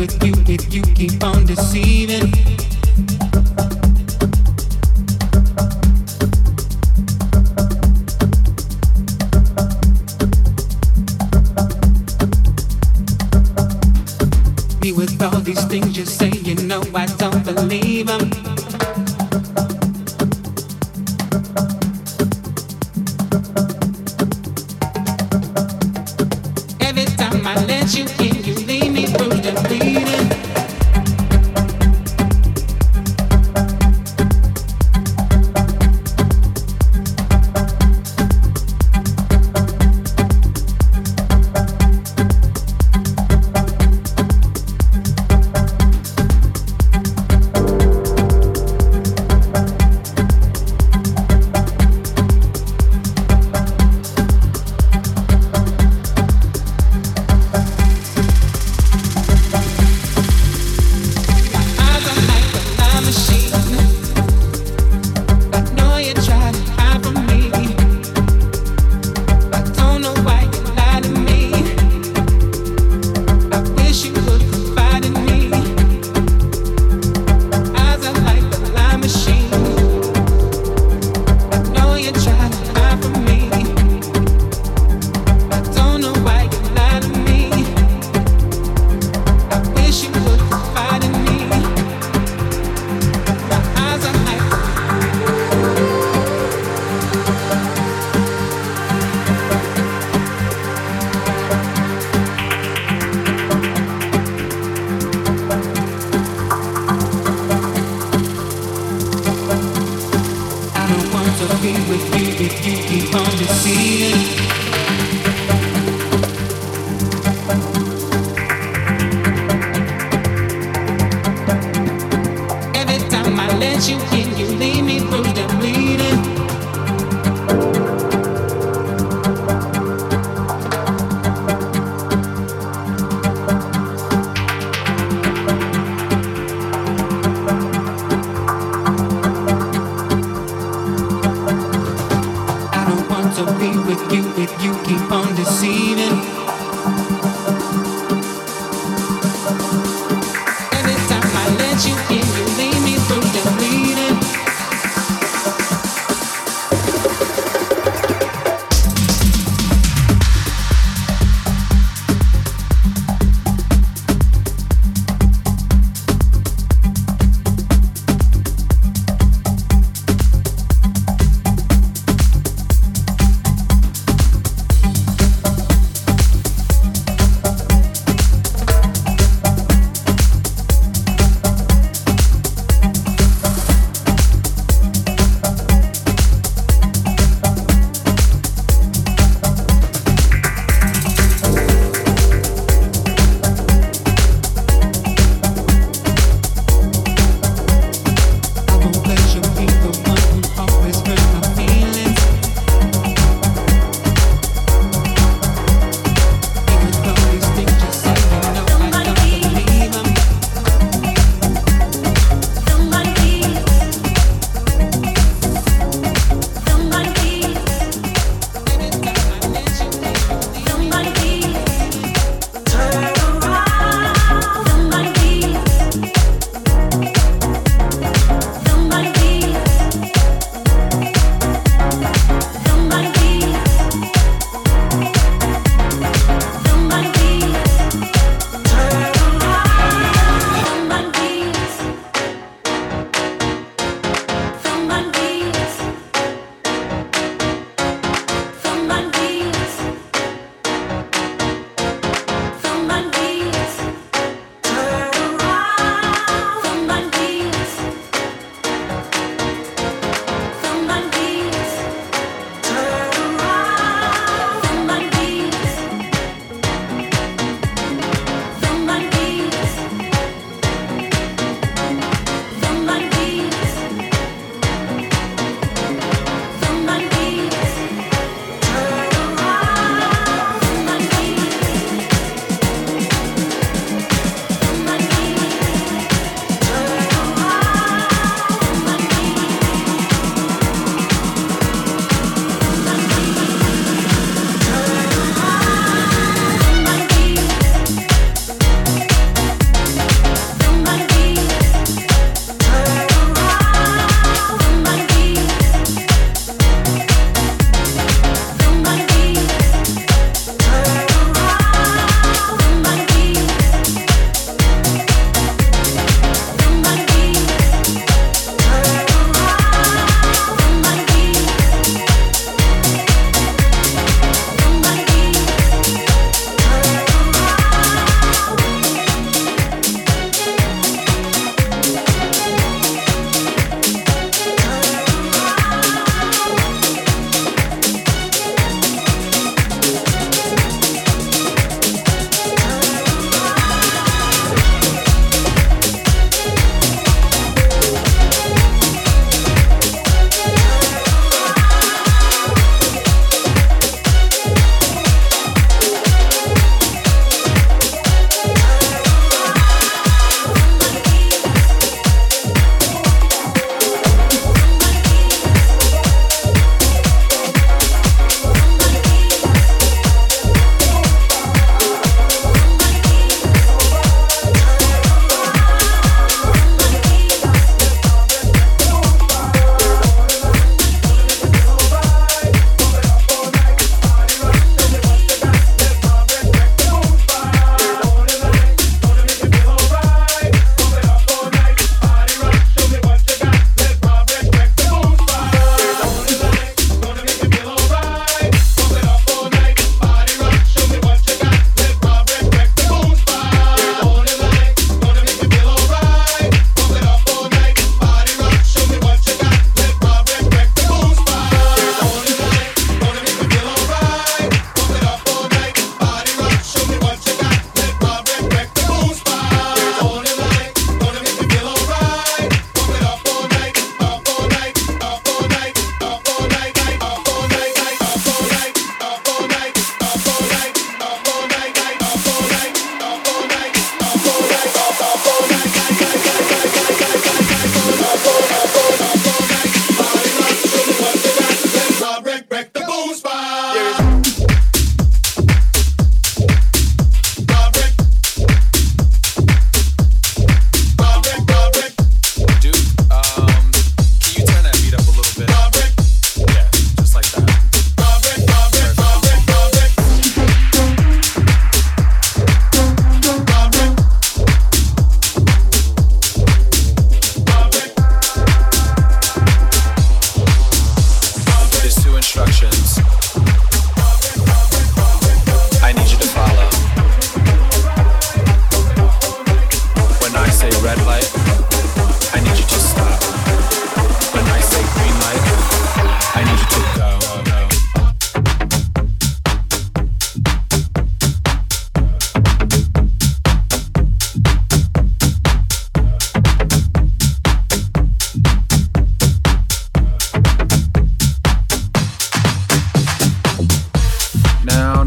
with you if you keep on deceiving. Me with all these things you say, you know I don't believe them. Every time I let you in, you leave me through the bleeding.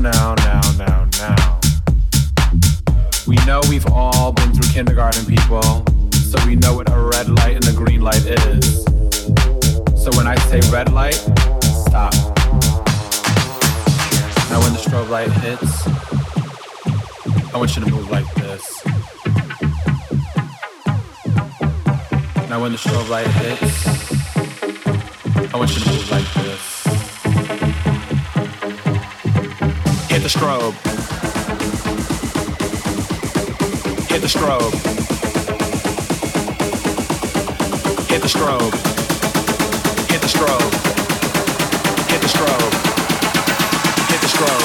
Now. We know we've all been through kindergarten, people, so we know what a red light and a green light is. So when I say red light, stop. Now when the strobe light hits, I want you to move like this. Now when the strobe light hits, I want you to move like this. Hit the strobe. Hit the strobe. Hit the strobe. Hit the strobe. Hit the strobe. Hit the strobe.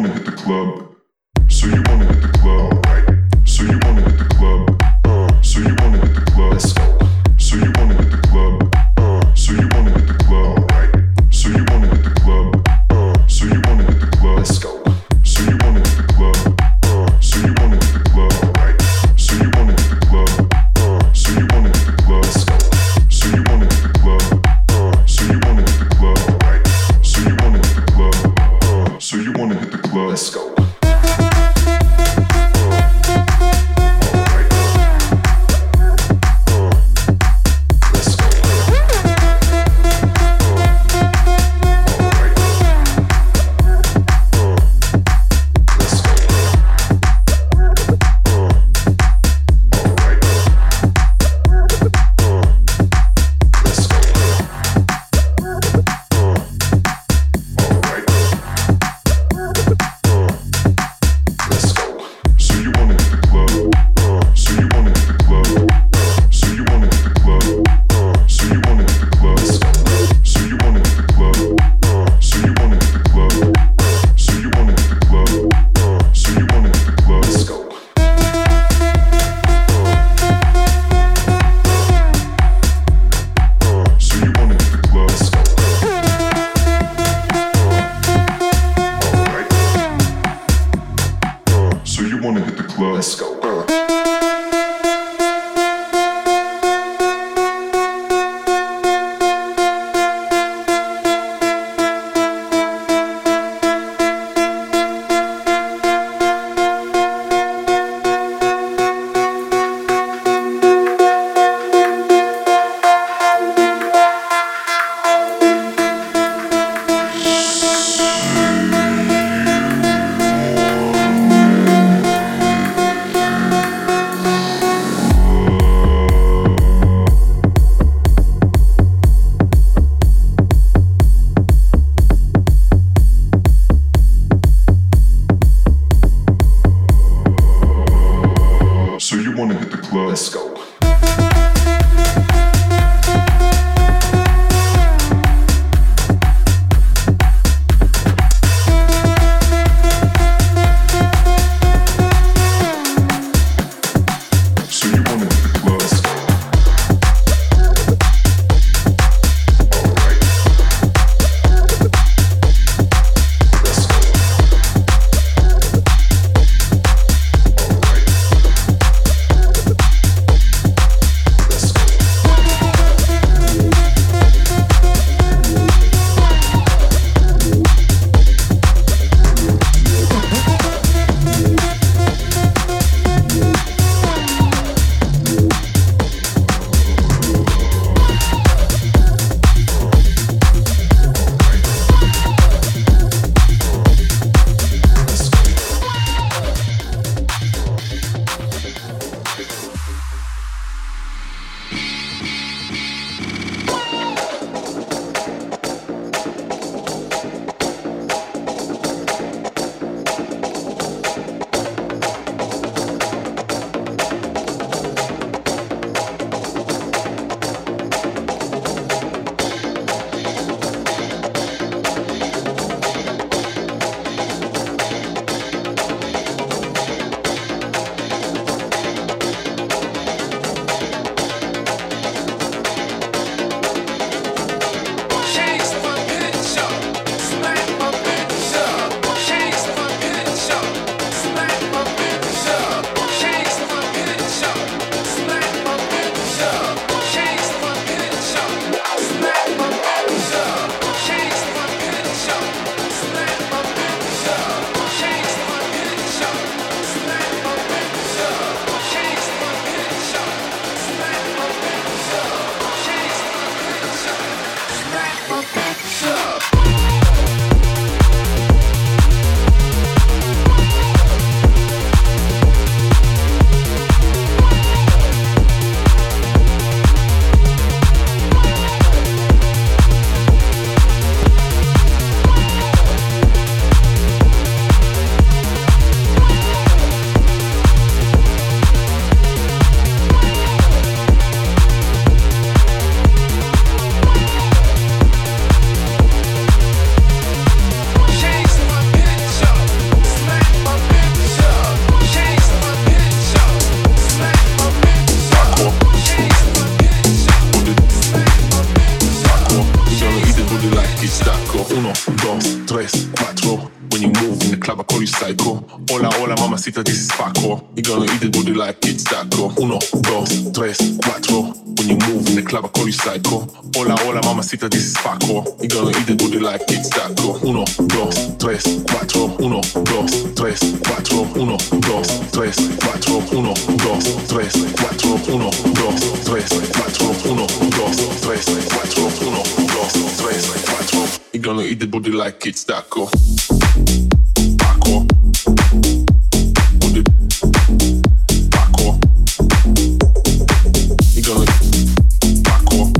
wanna hit the club, so you wanna hit the club, so you wanna hit the club, so you wanna hit the club, so you wanna hit the club, so you wanna hit the club, so you wanna hit the club, so you wanna hit the club, so you wanna hit the club, so you wanna hit the club, so you wanna hit the club, so you wanna hit the club, so you wanna hit the club, so you wanna hit the club, so you wanna hit the club, so you wanna hit the club, let's go. 1, 2, 3, 4. When you move in the club, I call you psycho. Hola, hola, mamacita, this is Paco. You gonna eat the booty like it's taco. 1, 2, 3, 4. When you move in the club, I call you psycho. Hola, hola, mamacita, this is Paco. You gonna eat the booty like it's taco. 1, 2, 3, 4. 1, 2, 3, 4. 1, 2, 3, 4. 1, 2, 3, 4. 1, 2, 3, 4. 1, 2, 3, 4. 1, 2, 3, 4. You gonna eat the booty like it's taco. Paco, Paco, you gonna Paco,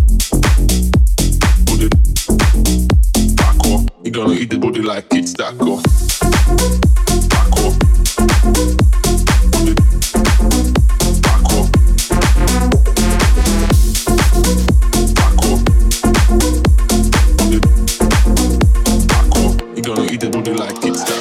Paco, you gonna eat the booty like it's taco. Paco, Paco, Paco, Paco, you gonna eat the booty like it's taco.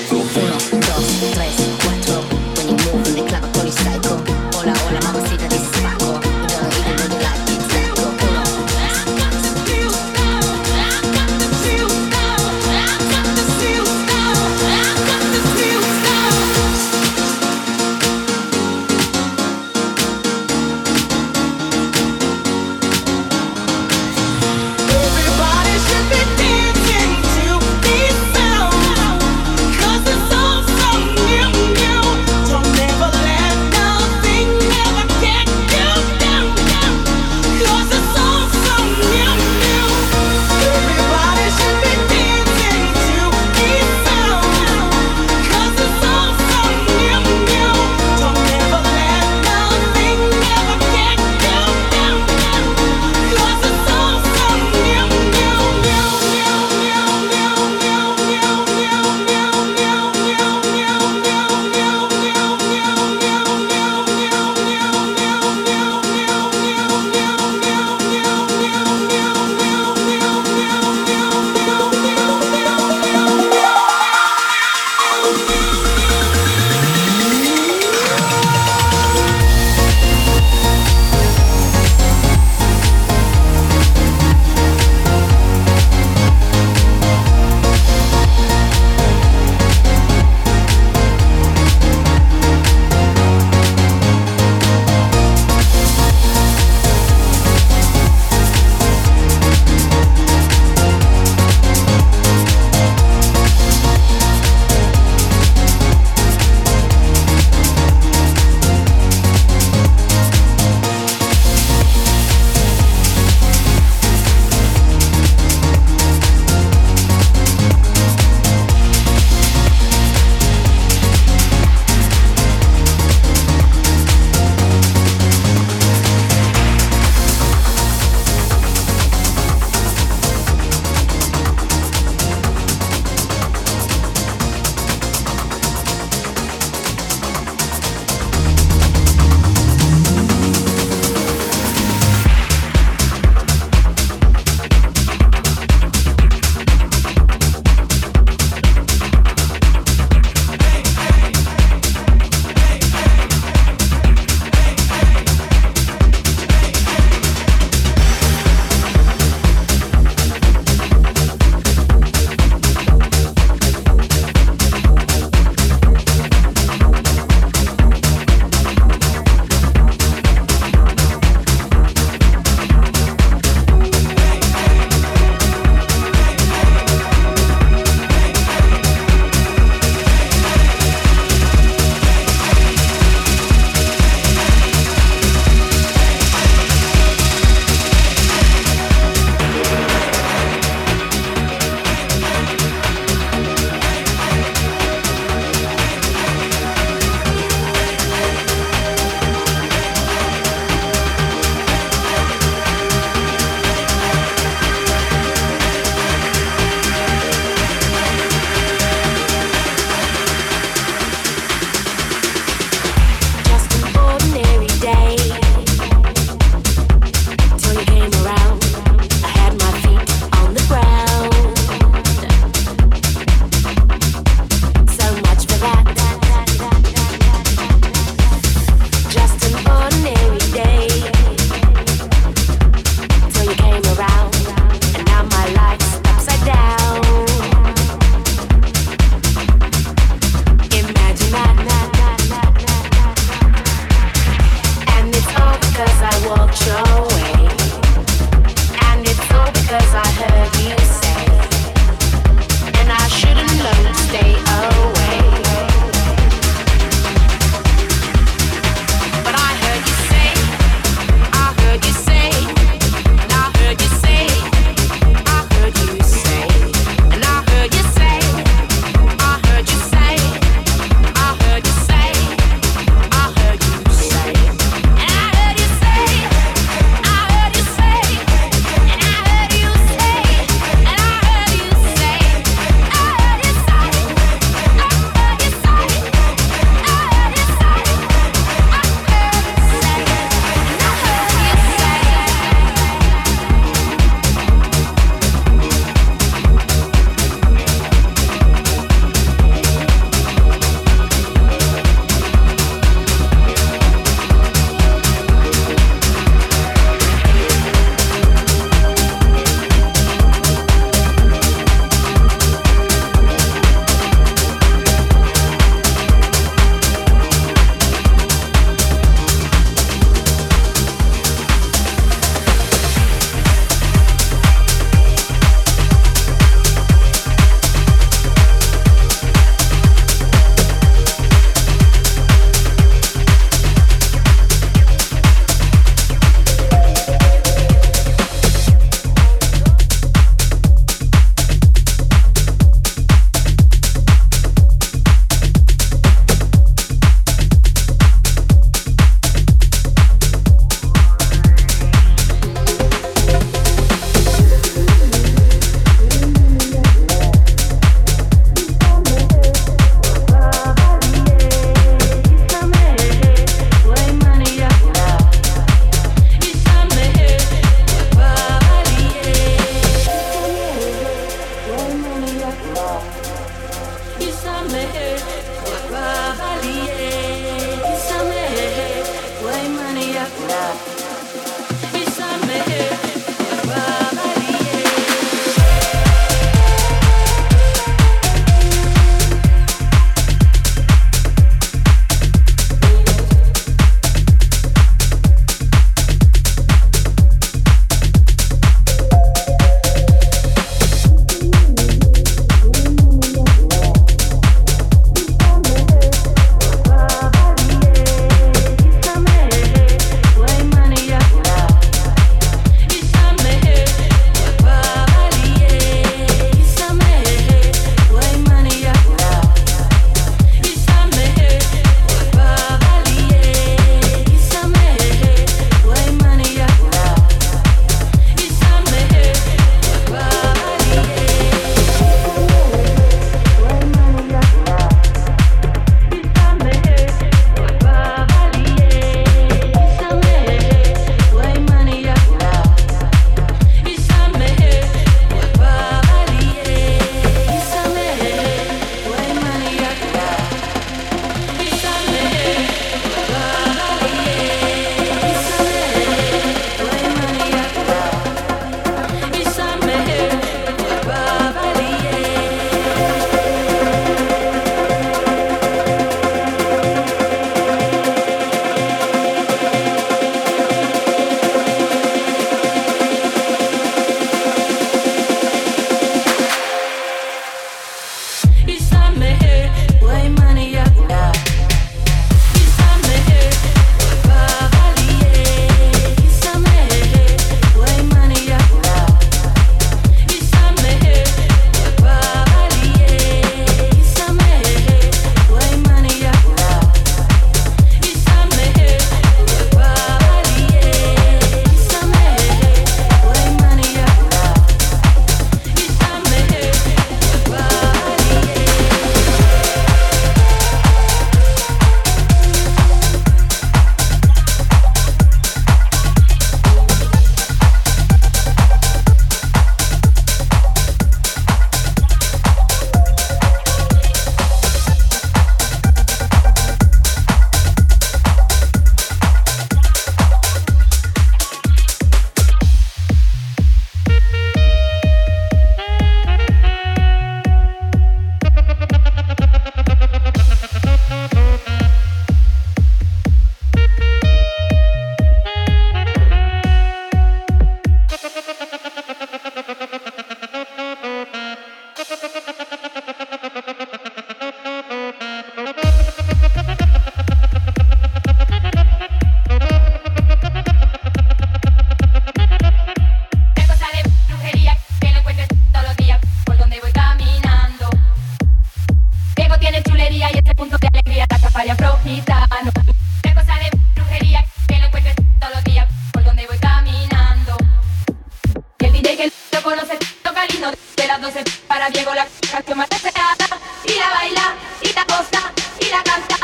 Yo con los efectos calinos de las 12 para Diego, la canción más deseada. Y la baila, y la posta, y la canta.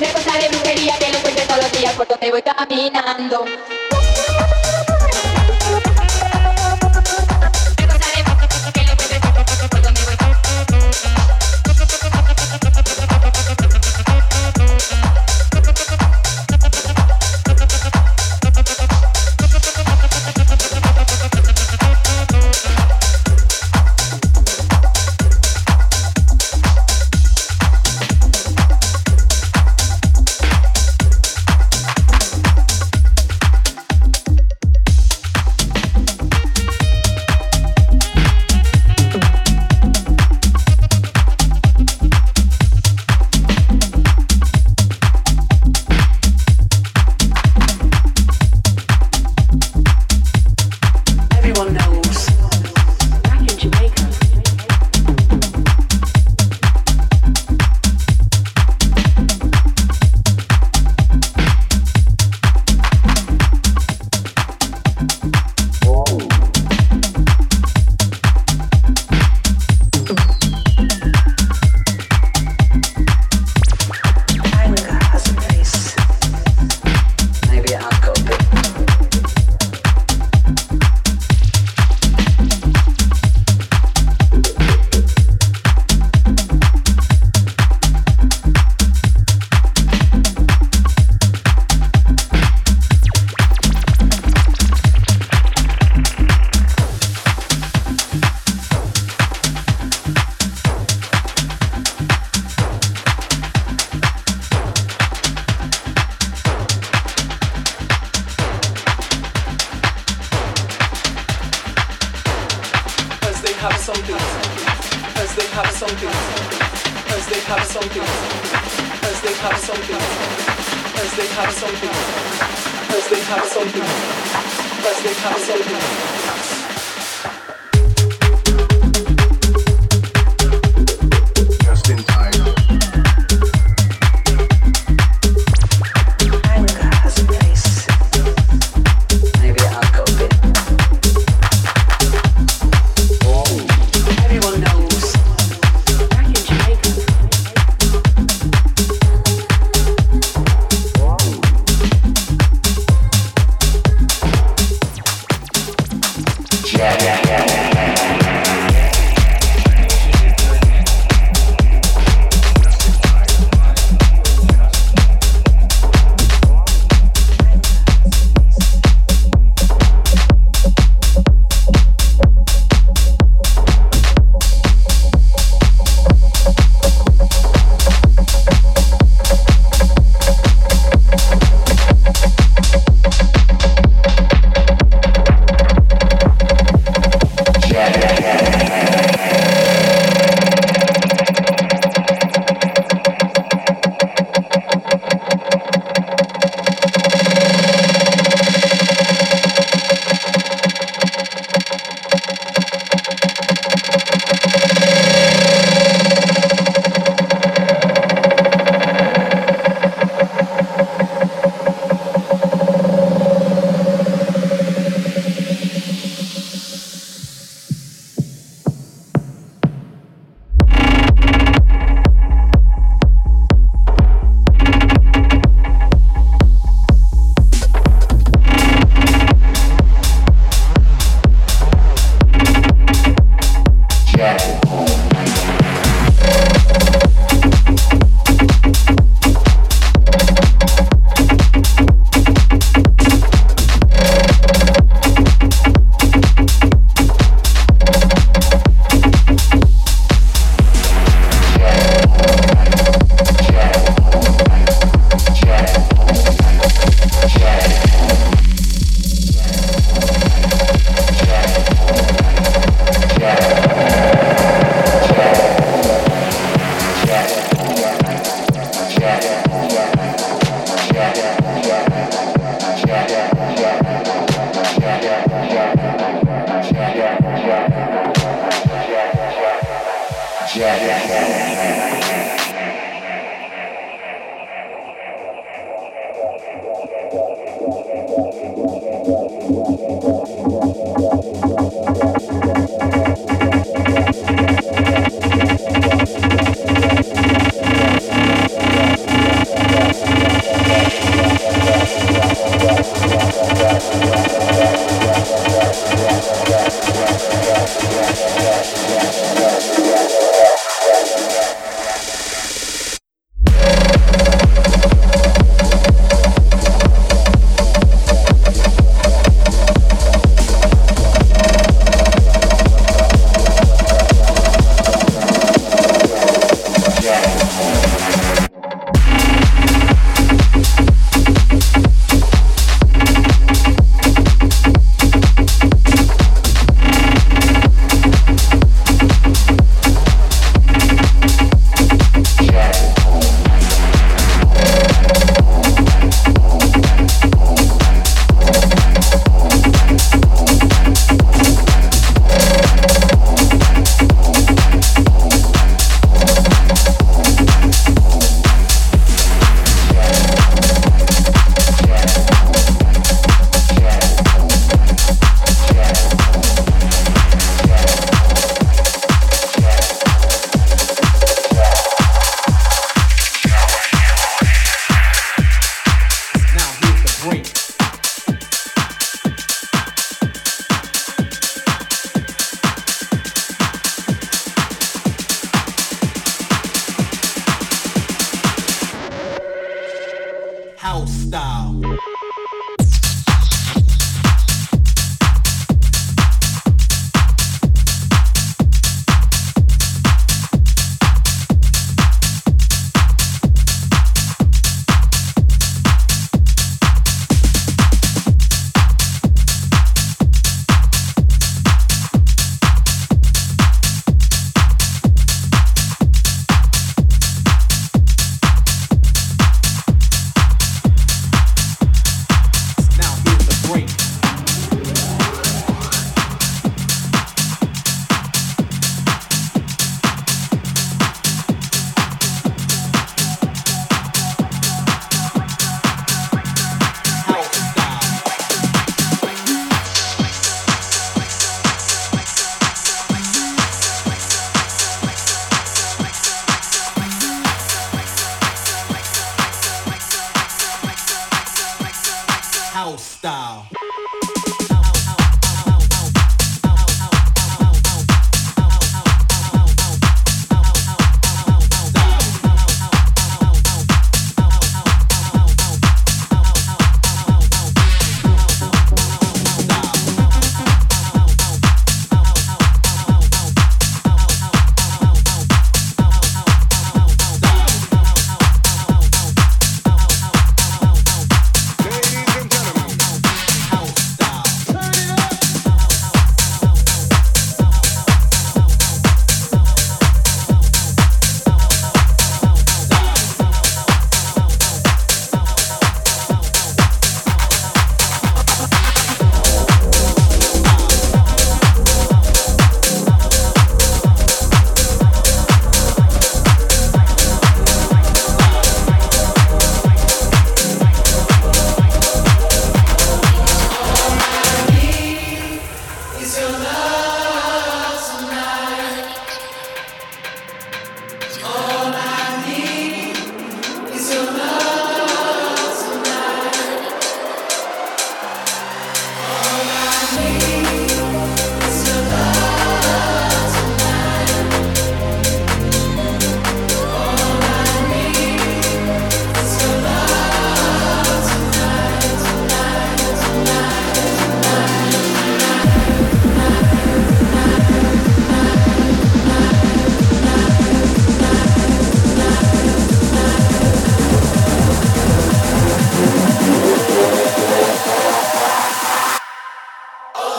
Me gusta de brujería que lo encuentre todos los días por donde voy caminando.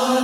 Oh.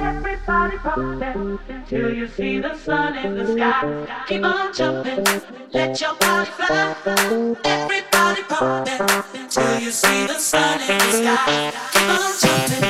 Everybody pump it till you see the sun in the sky. Keep on jumping.